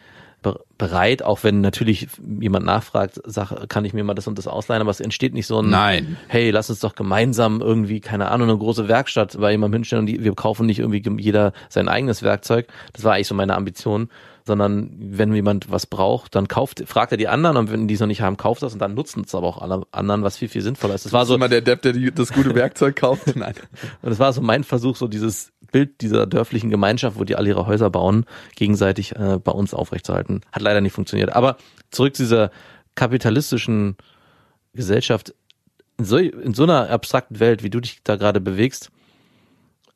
bereit, auch wenn natürlich jemand nachfragt, kann ich mir mal das und das ausleihen, aber es entsteht nicht so ein, nein, hey, lass uns doch gemeinsam irgendwie, keine Ahnung, eine große Werkstatt bei jemandem hinstellen und wir kaufen nicht irgendwie jeder sein eigenes Werkzeug. Das war eigentlich so meine Ambition, sondern wenn jemand was braucht, dann fragt er die anderen, und wenn die es noch nicht haben, kauft das, und dann nutzen es aber auch alle anderen, was viel, viel sinnvoller ist. Das war so immer der Depp, der das gute Werkzeug kauft. Nein. Und das war so mein Versuch, so dieses Bild dieser dörflichen Gemeinschaft, wo die alle ihre Häuser bauen, gegenseitig bei uns aufrechtzuerhalten. Hat leider nicht funktioniert. Aber zurück zu dieser kapitalistischen Gesellschaft. In so einer abstrakten Welt, wie du dich da gerade bewegst,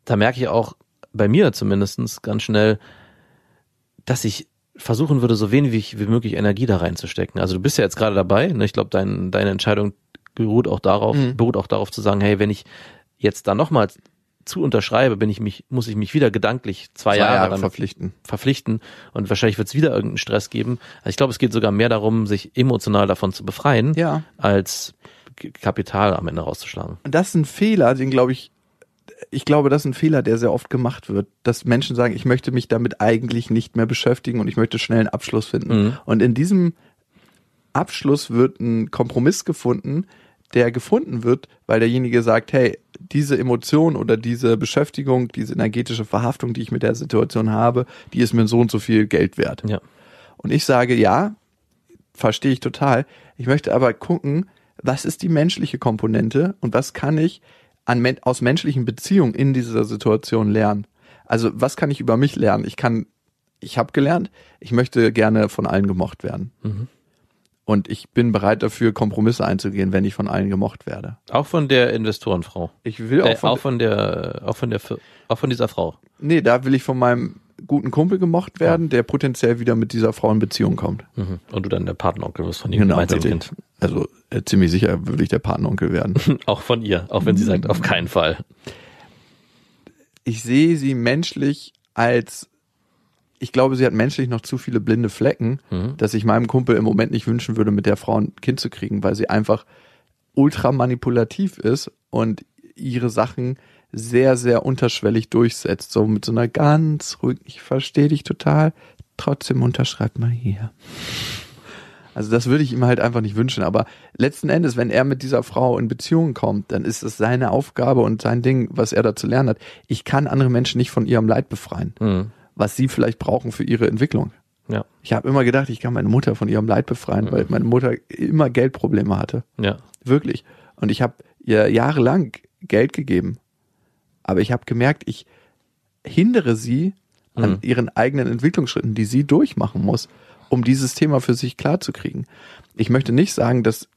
da merke ich auch bei mir zumindest ganz schnell, dass ich versuchen würde, so wenig wie möglich Energie da reinzustecken. Also du bist ja jetzt gerade dabei, ne? Ich glaube, deine Entscheidung beruht auch darauf zu sagen, hey, wenn ich jetzt da nochmal zu unterschreibe, muss ich mich wieder gedanklich zwei Jahre verpflichten, und wahrscheinlich wird es wieder irgendeinen Stress geben. Also ich glaube, es geht sogar mehr darum, sich emotional davon zu befreien, als Kapital am Ende rauszuschlagen. Und das ist ein Fehler, das ist ein Fehler, der sehr oft gemacht wird, dass Menschen sagen, ich möchte mich damit eigentlich nicht mehr beschäftigen und ich möchte schnell einen Abschluss finden. Mhm. Und in diesem Abschluss wird ein Kompromiss gefunden, der gefunden wird, weil derjenige sagt, hey, diese Emotion oder diese Beschäftigung, diese energetische Verhaftung, die ich mit der Situation habe, die ist mir so und so viel Geld wert. Ja. Und ich sage, ja, verstehe ich total. Ich möchte aber gucken, was ist die menschliche Komponente und was kann ich aus menschlichen Beziehungen in dieser Situation lernen. Also was kann ich über mich lernen? Ich habe gelernt, ich möchte gerne von allen gemocht werden. Mhm. Und ich bin bereit dafür, Kompromisse einzugehen, wenn ich von allen gemocht werde. Auch von der Investorenfrau. Ich will auch von dieser Frau. Nee, da will ich von meinem guten Kumpel gemocht werden, der potenziell wieder mit dieser Frau in Beziehung kommt. Mhm. Und du dann der Patenonkel wirst von ihm, gemeinsamen Kind. Also ziemlich sicher würde ich der Patenonkel werden. Auch von ihr, auch wenn sie sagt, auf keinen Fall. Ich sehe sie menschlich ich glaube, sie hat menschlich noch zu viele blinde Flecken, dass ich meinem Kumpel im Moment nicht wünschen würde, mit der Frau ein Kind zu kriegen, weil sie einfach ultra manipulativ ist und ihre Sachen sehr, sehr unterschwellig durchsetzt. So mit so einer ganz ruhigen, ich verstehe dich total, trotzdem unterschreib mal hier. Also das würde ich ihm halt einfach nicht wünschen. Aber letzten Endes, wenn er mit dieser Frau in Beziehung kommt, dann ist es seine Aufgabe und sein Ding, was er da zu lernen hat. Ich kann andere Menschen nicht von ihrem Leid befreien. Mhm. Was sie vielleicht brauchen für ihre Entwicklung. Ja. Ich habe immer gedacht, ich kann meine Mutter von ihrem Leid befreien, weil meine Mutter immer Geldprobleme hatte. Ja. Wirklich. Und ich habe ihr jahrelang Geld gegeben. Aber ich habe gemerkt, ich hindere sie an ihren eigenen Entwicklungsschritten, die sie durchmachen muss, um dieses Thema für sich klarzukriegen. Ich möchte nicht sagen, dass,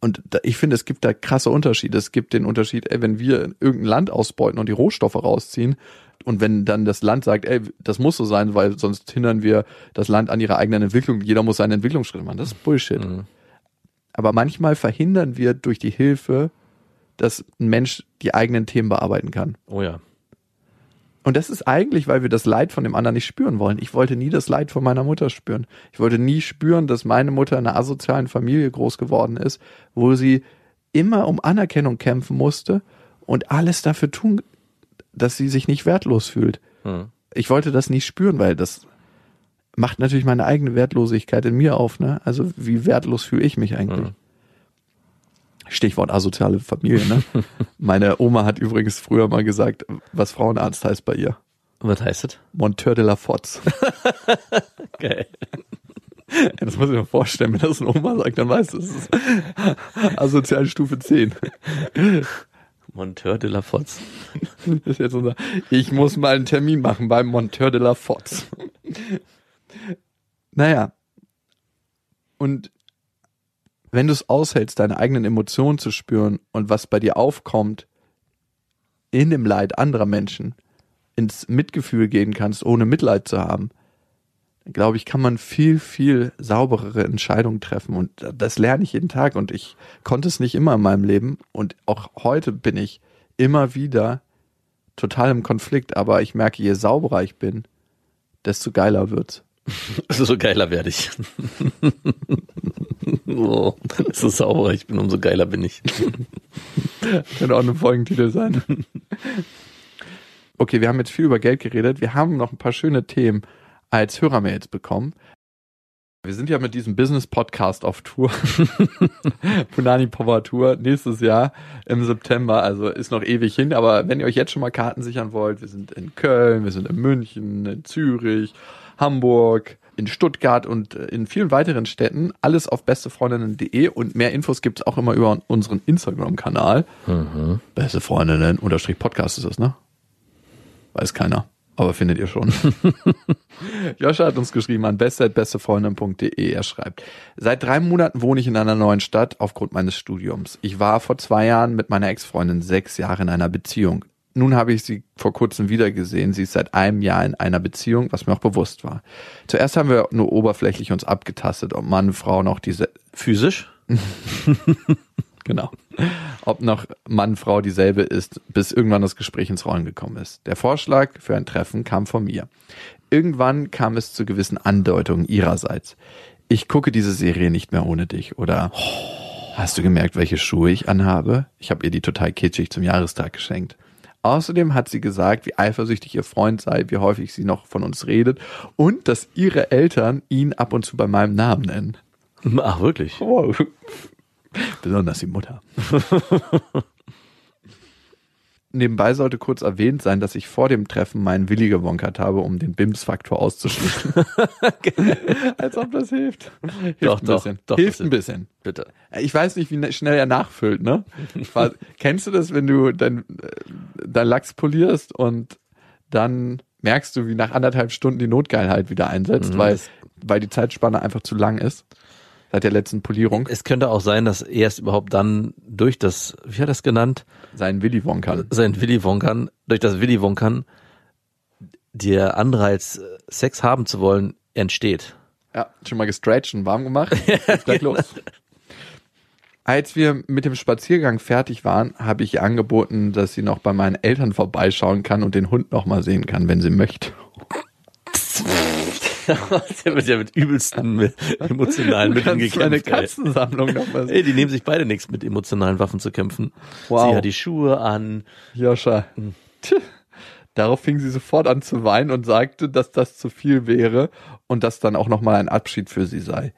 und ich finde, es gibt da krasse Unterschiede. Es gibt den Unterschied, ey, wenn wir irgendein Land ausbeuten und die Rohstoffe rausziehen und wenn dann das Land sagt, ey, das muss so sein, weil sonst hindern wir das Land an ihrer eigenen Entwicklung. Jeder muss seinen Entwicklungsschritt machen. Das ist Bullshit. Mhm. Aber manchmal verhindern wir durch die Hilfe, dass ein Mensch die eigenen Themen bearbeiten kann. Oh ja. Und das ist eigentlich, weil wir das Leid von dem anderen nicht spüren wollen. Ich wollte nie das Leid von meiner Mutter spüren. Ich wollte nie spüren, dass meine Mutter in einer asozialen Familie groß geworden ist, wo sie immer um Anerkennung kämpfen musste und alles dafür tun, dass sie sich nicht wertlos fühlt. Hm. Ich wollte das nie spüren, weil das macht natürlich meine eigene Wertlosigkeit in mir auf, ne? Also wie wertlos fühle ich mich eigentlich? Hm. Stichwort asoziale Familie, ne? Meine Oma hat übrigens früher mal gesagt, was Frauenarzt heißt bei ihr. Was heißt das? Monteur de la Fotz. Geil. Das muss ich mir vorstellen, wenn das eine Oma sagt, dann weißt du, es ist asozial Stufe 10. Monteur de la Fotz. Das ist jetzt unser, ich muss mal einen Termin machen beim Monteur de la Fotz. Naja. Und wenn du es aushältst, deine eigenen Emotionen zu spüren und was bei dir aufkommt, in dem Leid anderer Menschen ins Mitgefühl gehen kannst, ohne Mitleid zu haben, dann glaube ich, kann man viel, viel sauberere Entscheidungen treffen. Und das lerne ich jeden Tag. Und ich konnte es nicht immer in meinem Leben. Und auch heute bin ich immer wieder total im Konflikt. Aber ich merke, je sauberer ich bin, desto geiler wird's. So geiler werde ich. Oh, das ist sauber, ich bin, umso geiler bin ich. Könnte auch ein Folgentitel sein. Okay, wir haben jetzt viel über Geld geredet. Wir haben noch ein paar schöne Themen als Hörermails bekommen. Wir sind ja mit diesem Business-Podcast auf Tour. Punani Power Tour nächstes Jahr im September. Also ist noch ewig hin. Aber wenn ihr euch jetzt schon mal Karten sichern wollt, wir sind in Köln, wir sind in München, in Zürich, Hamburg, in Stuttgart und in vielen weiteren Städten. Alles auf bestefreundinnen.de und mehr Infos gibt es auch immer über unseren Instagram-Kanal. Mhm. bestefreundinnen_podcast ist das, ne? Weiß keiner, aber findet ihr schon. Joscha hat uns geschrieben an best@bestefreundinnen.de. Er schreibt, seit 3 Monaten wohne ich in einer neuen Stadt aufgrund meines Studiums. Ich war vor 2 Jahren mit meiner Ex-Freundin 6 Jahre in einer Beziehung. Nun habe ich sie vor kurzem wieder gesehen. Sie ist seit einem Jahr in einer Beziehung, was mir auch bewusst war. Zuerst haben wir nur oberflächlich uns abgetastet, ob Mann, Frau noch diese... Physisch? Genau. Ob noch Mann, Frau dieselbe ist, bis irgendwann das Gespräch ins Rollen gekommen ist. Der Vorschlag für ein Treffen kam von mir. Irgendwann kam es zu gewissen Andeutungen ihrerseits. Ich gucke diese Serie nicht mehr ohne dich oder... Hast du gemerkt, welche Schuhe ich anhabe? Ich habe ihr die total kitschig zum Jahrestag geschenkt. Außerdem hat sie gesagt, wie eifersüchtig ihr Freund sei, wie häufig sie noch von uns redet und dass ihre Eltern ihn ab und zu bei meinem Namen nennen. Ach, wirklich? Wow. Besonders die Mutter. Nebenbei sollte kurz erwähnt sein, dass ich vor dem Treffen meinen Willi gewonkert habe, um den BIMS-Faktor auszuschließen. Als ob das hilft. Hilft ein bisschen. Bitte. Ich weiß nicht, wie schnell er nachfüllt, ne? Kennst du das, wenn du dein Lachs polierst und dann merkst du, wie nach 1,5 Stunden die Notgeilheit wieder einsetzt, weil die Zeitspanne einfach zu lang ist? Seit der letzten Polierung. Es könnte auch sein, dass erst überhaupt dann durch das, wie hat er das genannt? Durch das Willi-Wonkern der Anreiz, Sex haben zu wollen, entsteht. Ja, schon mal gestretcht und warm gemacht. Jetzt gleich los. Als wir mit dem Spaziergang fertig waren, habe ich ihr angeboten, dass sie noch bei meinen Eltern vorbeischauen kann und den Hund noch mal sehen kann, wenn sie möchte. Der wird ja mit übelsten emotionalen Mitteln gekämpft. Eine Katzensammlung noch mal. Ey, die nehmen sich beide nichts, mit emotionalen Waffen zu kämpfen. Wow. Sie hat die Schuhe an. Joscha. Darauf fing sie sofort an zu weinen und sagte, dass das zu viel wäre und dass dann auch nochmal ein Abschied für sie sei.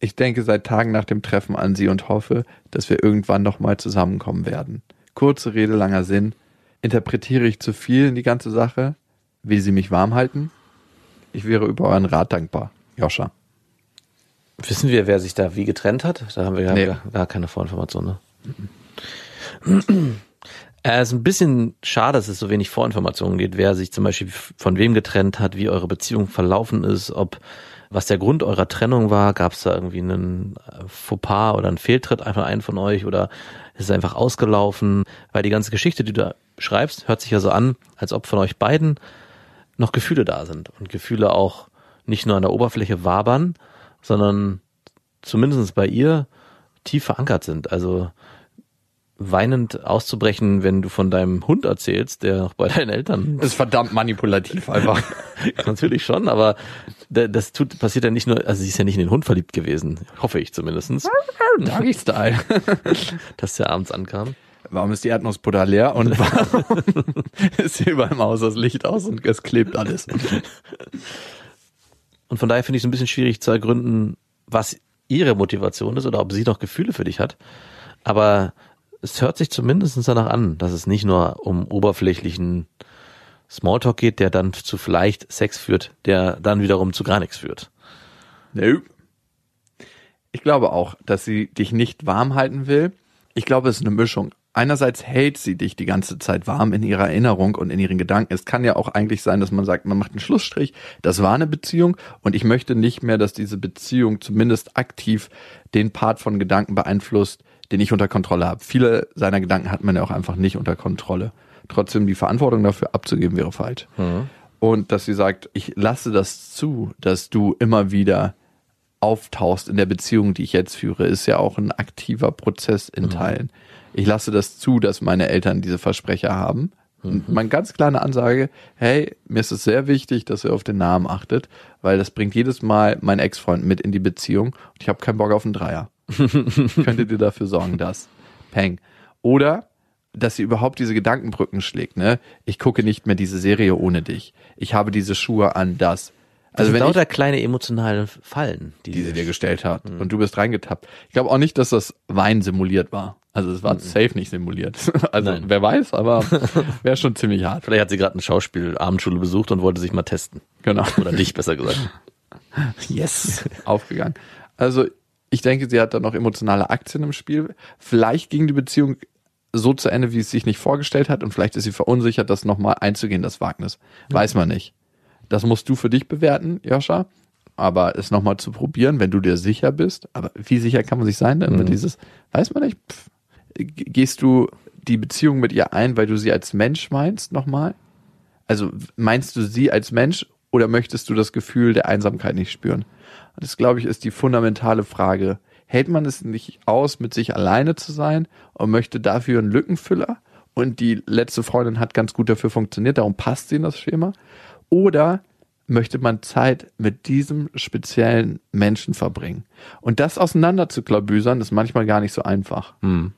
Ich denke seit Tagen nach dem Treffen an sie und hoffe, dass wir irgendwann nochmal zusammenkommen werden. Kurze Rede, langer Sinn. Interpretiere ich zu viel in die ganze Sache? Will sie mich warm halten? Ich wäre über euren Rat dankbar, Joscha. Wissen wir, wer sich da wie getrennt hat? Da haben wir ja gar keine Vorinformation, ne? Es ist ein bisschen schade, dass es so wenig Vorinformationen gibt, wer sich zum Beispiel von wem getrennt hat, wie eure Beziehung verlaufen ist, ob was der Grund eurer Trennung war, gab es da irgendwie einen Fauxpas oder einen Fehltritt einfach einen von euch oder ist es einfach ausgelaufen? Weil die ganze Geschichte, die du da schreibst, hört sich ja so an, als ob von euch beiden noch Gefühle da sind und Gefühle auch nicht nur an der Oberfläche wabern, sondern zumindest bei ihr tief verankert sind. Also weinend auszubrechen, wenn du von deinem Hund erzählst, der noch bei deinen Eltern... Das ist verdammt manipulativ einfach. Natürlich schon, aber das passiert ja nicht nur, also sie ist ja nicht in den Hund verliebt gewesen, hoffe ich zumindest. Doggy-Style. Dass der abends ankam. Warum ist die Erdnussbutter leer und warum ist hier beim Haus das Licht aus und es klebt alles? Und von daher finde ich es ein bisschen schwierig zu ergründen, was ihre Motivation ist oder ob sie noch Gefühle für dich hat. Aber es hört sich zumindest danach an, dass es nicht nur um oberflächlichen Smalltalk geht, der dann zu vielleicht Sex führt, der dann wiederum zu gar nichts führt. Nö. Ich glaube auch, dass sie dich nicht warm halten will. Ich glaube, es ist eine Mischung. Einerseits hält sie dich die ganze Zeit warm in ihrer Erinnerung und in ihren Gedanken. Es kann ja auch eigentlich sein, dass man sagt, man macht einen Schlussstrich. Das war eine Beziehung und ich möchte nicht mehr, dass diese Beziehung zumindest aktiv den Part von Gedanken beeinflusst, den ich unter Kontrolle habe. Viele seiner Gedanken hat man ja auch einfach nicht unter Kontrolle. Trotzdem die Verantwortung dafür abzugeben wäre falsch. Mhm. Und dass sie sagt, ich lasse das zu, dass du immer wieder auftauchst in der Beziehung, die ich jetzt führe, ist ja auch ein aktiver Prozess in Teilen. Ich lasse das zu, dass meine Eltern diese Versprecher haben. Mhm. Meine ganz kleine Ansage, hey, mir ist es sehr wichtig, dass ihr auf den Namen achtet, weil das bringt jedes Mal meinen Ex-Freund mit in die Beziehung und ich habe keinen Bock auf einen Dreier. Könntet ihr dafür sorgen, dass Peng. Oder, dass sie überhaupt diese Gedankenbrücken schlägt, ne? Ich gucke nicht mehr diese Serie ohne dich. Ich habe diese Schuhe an, das. Also wenn lauter kleine emotionale Fallen, die sie dir gestellt hat. Mhm. Und du bist reingetappt. Ich glaube auch nicht, dass das Wein simuliert war. Also es war safe nicht simuliert. Also nein. Wer weiß, aber wäre schon ziemlich hart. Vielleicht hat sie gerade eine Schauspielabendschule besucht und wollte sich mal testen. Genau. Oder dich, besser gesagt. Yes. Aufgegangen. Also ich denke, sie hat da noch emotionale Aktien im Spiel. Vielleicht ging die Beziehung so zu Ende, wie es sich nicht vorgestellt hat. Und vielleicht ist sie verunsichert, das nochmal einzugehen, das Wagnis. Weiß man nicht. Das musst du für dich bewerten, Joscha. Aber es nochmal zu probieren, wenn du dir sicher bist. Aber wie sicher kann man sich sein denn mit dieses, weiß man nicht, gehst du die Beziehung mit ihr ein, weil du sie als Mensch meinst nochmal? Also meinst du sie als Mensch oder möchtest du das Gefühl der Einsamkeit nicht spüren? Das, glaube ich, ist die fundamentale Frage. Hält man es nicht aus, mit sich alleine zu sein und möchte dafür einen Lückenfüller? Und die letzte Freundin hat ganz gut dafür funktioniert, darum passt sie in das Schema. Oder möchte man Zeit mit diesem speziellen Menschen verbringen? Und das auseinander zu klabüsern, ist manchmal gar nicht so einfach. Hm.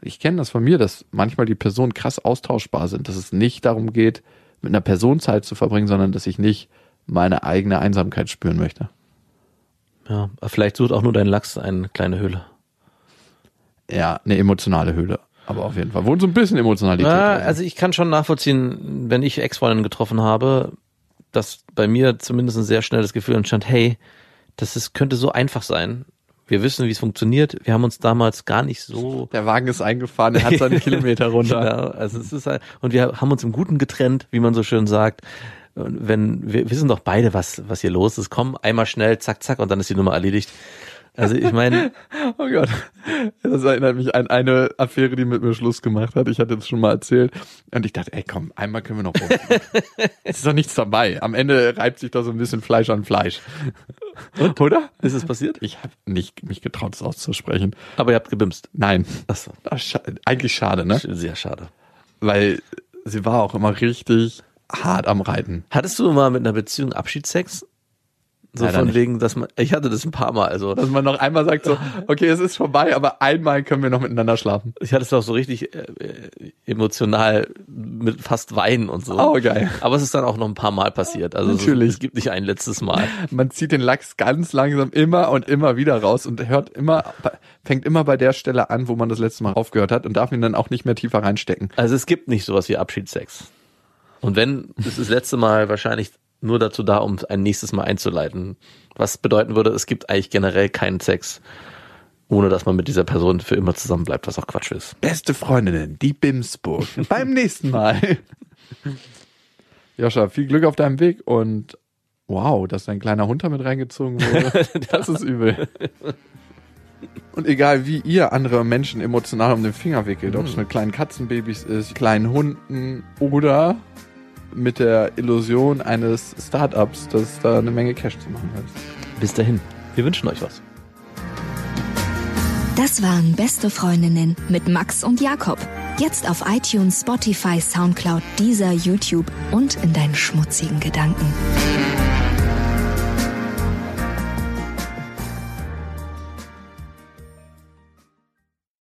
Ich kenne das von mir, dass manchmal die Personen krass austauschbar sind, dass es nicht darum geht, mit einer Person Zeit zu verbringen, sondern dass ich nicht meine eigene Einsamkeit spüren möchte. Ja, vielleicht sucht auch nur dein Lachs eine kleine Höhle. Ja, eine emotionale Höhle. Aber auf jeden Fall. Wohnt so ein bisschen Emotionalität. Ja, also ich kann schon nachvollziehen, wenn ich Ex-Freundinnen getroffen habe, dass bei mir zumindest ein sehr schnelles Gefühl entstand, hey, könnte so einfach sein. Wir wissen, wie es funktioniert. Wir haben uns damals gar nicht so... Der Wagen ist eingefahren, er hat seine Kilometer runter. Genau, also es ist halt, und wir haben uns im Guten getrennt, wie man so schön sagt. Wenn wir wissen doch beide, was hier los ist. Komm, einmal schnell, zack, zack, und dann ist die Nummer erledigt. Also ich meine... Oh Gott, das erinnert mich an eine Affäre, die mit mir Schluss gemacht hat. Ich hatte es schon mal erzählt. Und ich dachte, ey komm, einmal können wir noch rum. Es ist doch nichts dabei. Am Ende reibt sich da so ein bisschen Fleisch an Fleisch. Und? Oder? Ist es passiert? Ich habe nicht mich getraut, es auszusprechen. Aber ihr habt gebimst? Nein. Achso. Eigentlich schade, ne? Sehr schade. Weil sie war auch immer richtig hart am Reiten. Hattest du mal mit einer Beziehung Abschiedssex? So leider von nicht. Wegen, dass man, ich hatte das ein paar Mal, also. Dass man noch einmal sagt so, okay, es ist vorbei, aber einmal können wir noch miteinander schlafen. Ich hatte es auch so richtig emotional mit fast Weinen und so. Oh, geil. Aber es ist dann auch noch ein paar Mal passiert. Also natürlich. Es gibt nicht ein letztes Mal. Man zieht den Lachs ganz langsam immer und immer wieder raus und fängt immer bei der Stelle an, wo man das letzte Mal aufgehört hat und darf ihn dann auch nicht mehr tiefer reinstecken. Also es gibt nicht sowas wie Abschiedssex. Und wenn, das ist das letzte Mal wahrscheinlich nur dazu da, um ein nächstes Mal einzuleiten. Was bedeuten würde, es gibt eigentlich generell keinen Sex, ohne dass man mit dieser Person für immer zusammen bleibt, was auch Quatsch ist. Beste Freundinnen, die Bimsburg. Beim nächsten Mal. Joscha, viel Glück auf deinem Weg und wow, dass dein kleiner Hund damit reingezogen wurde. Das ist übel. Und egal wie ihr andere Menschen emotional um den Finger wickelt, ob es mit kleinen Katzenbabys ist, kleinen Hunden oder mit der Illusion eines Startups, dass da eine Menge Cash zu machen ist. Bis dahin, wir wünschen euch was. Das waren Beste Freundinnen mit Max und Jakob. Jetzt auf iTunes, Spotify, Soundcloud, Deezer, YouTube und in deinen schmutzigen Gedanken.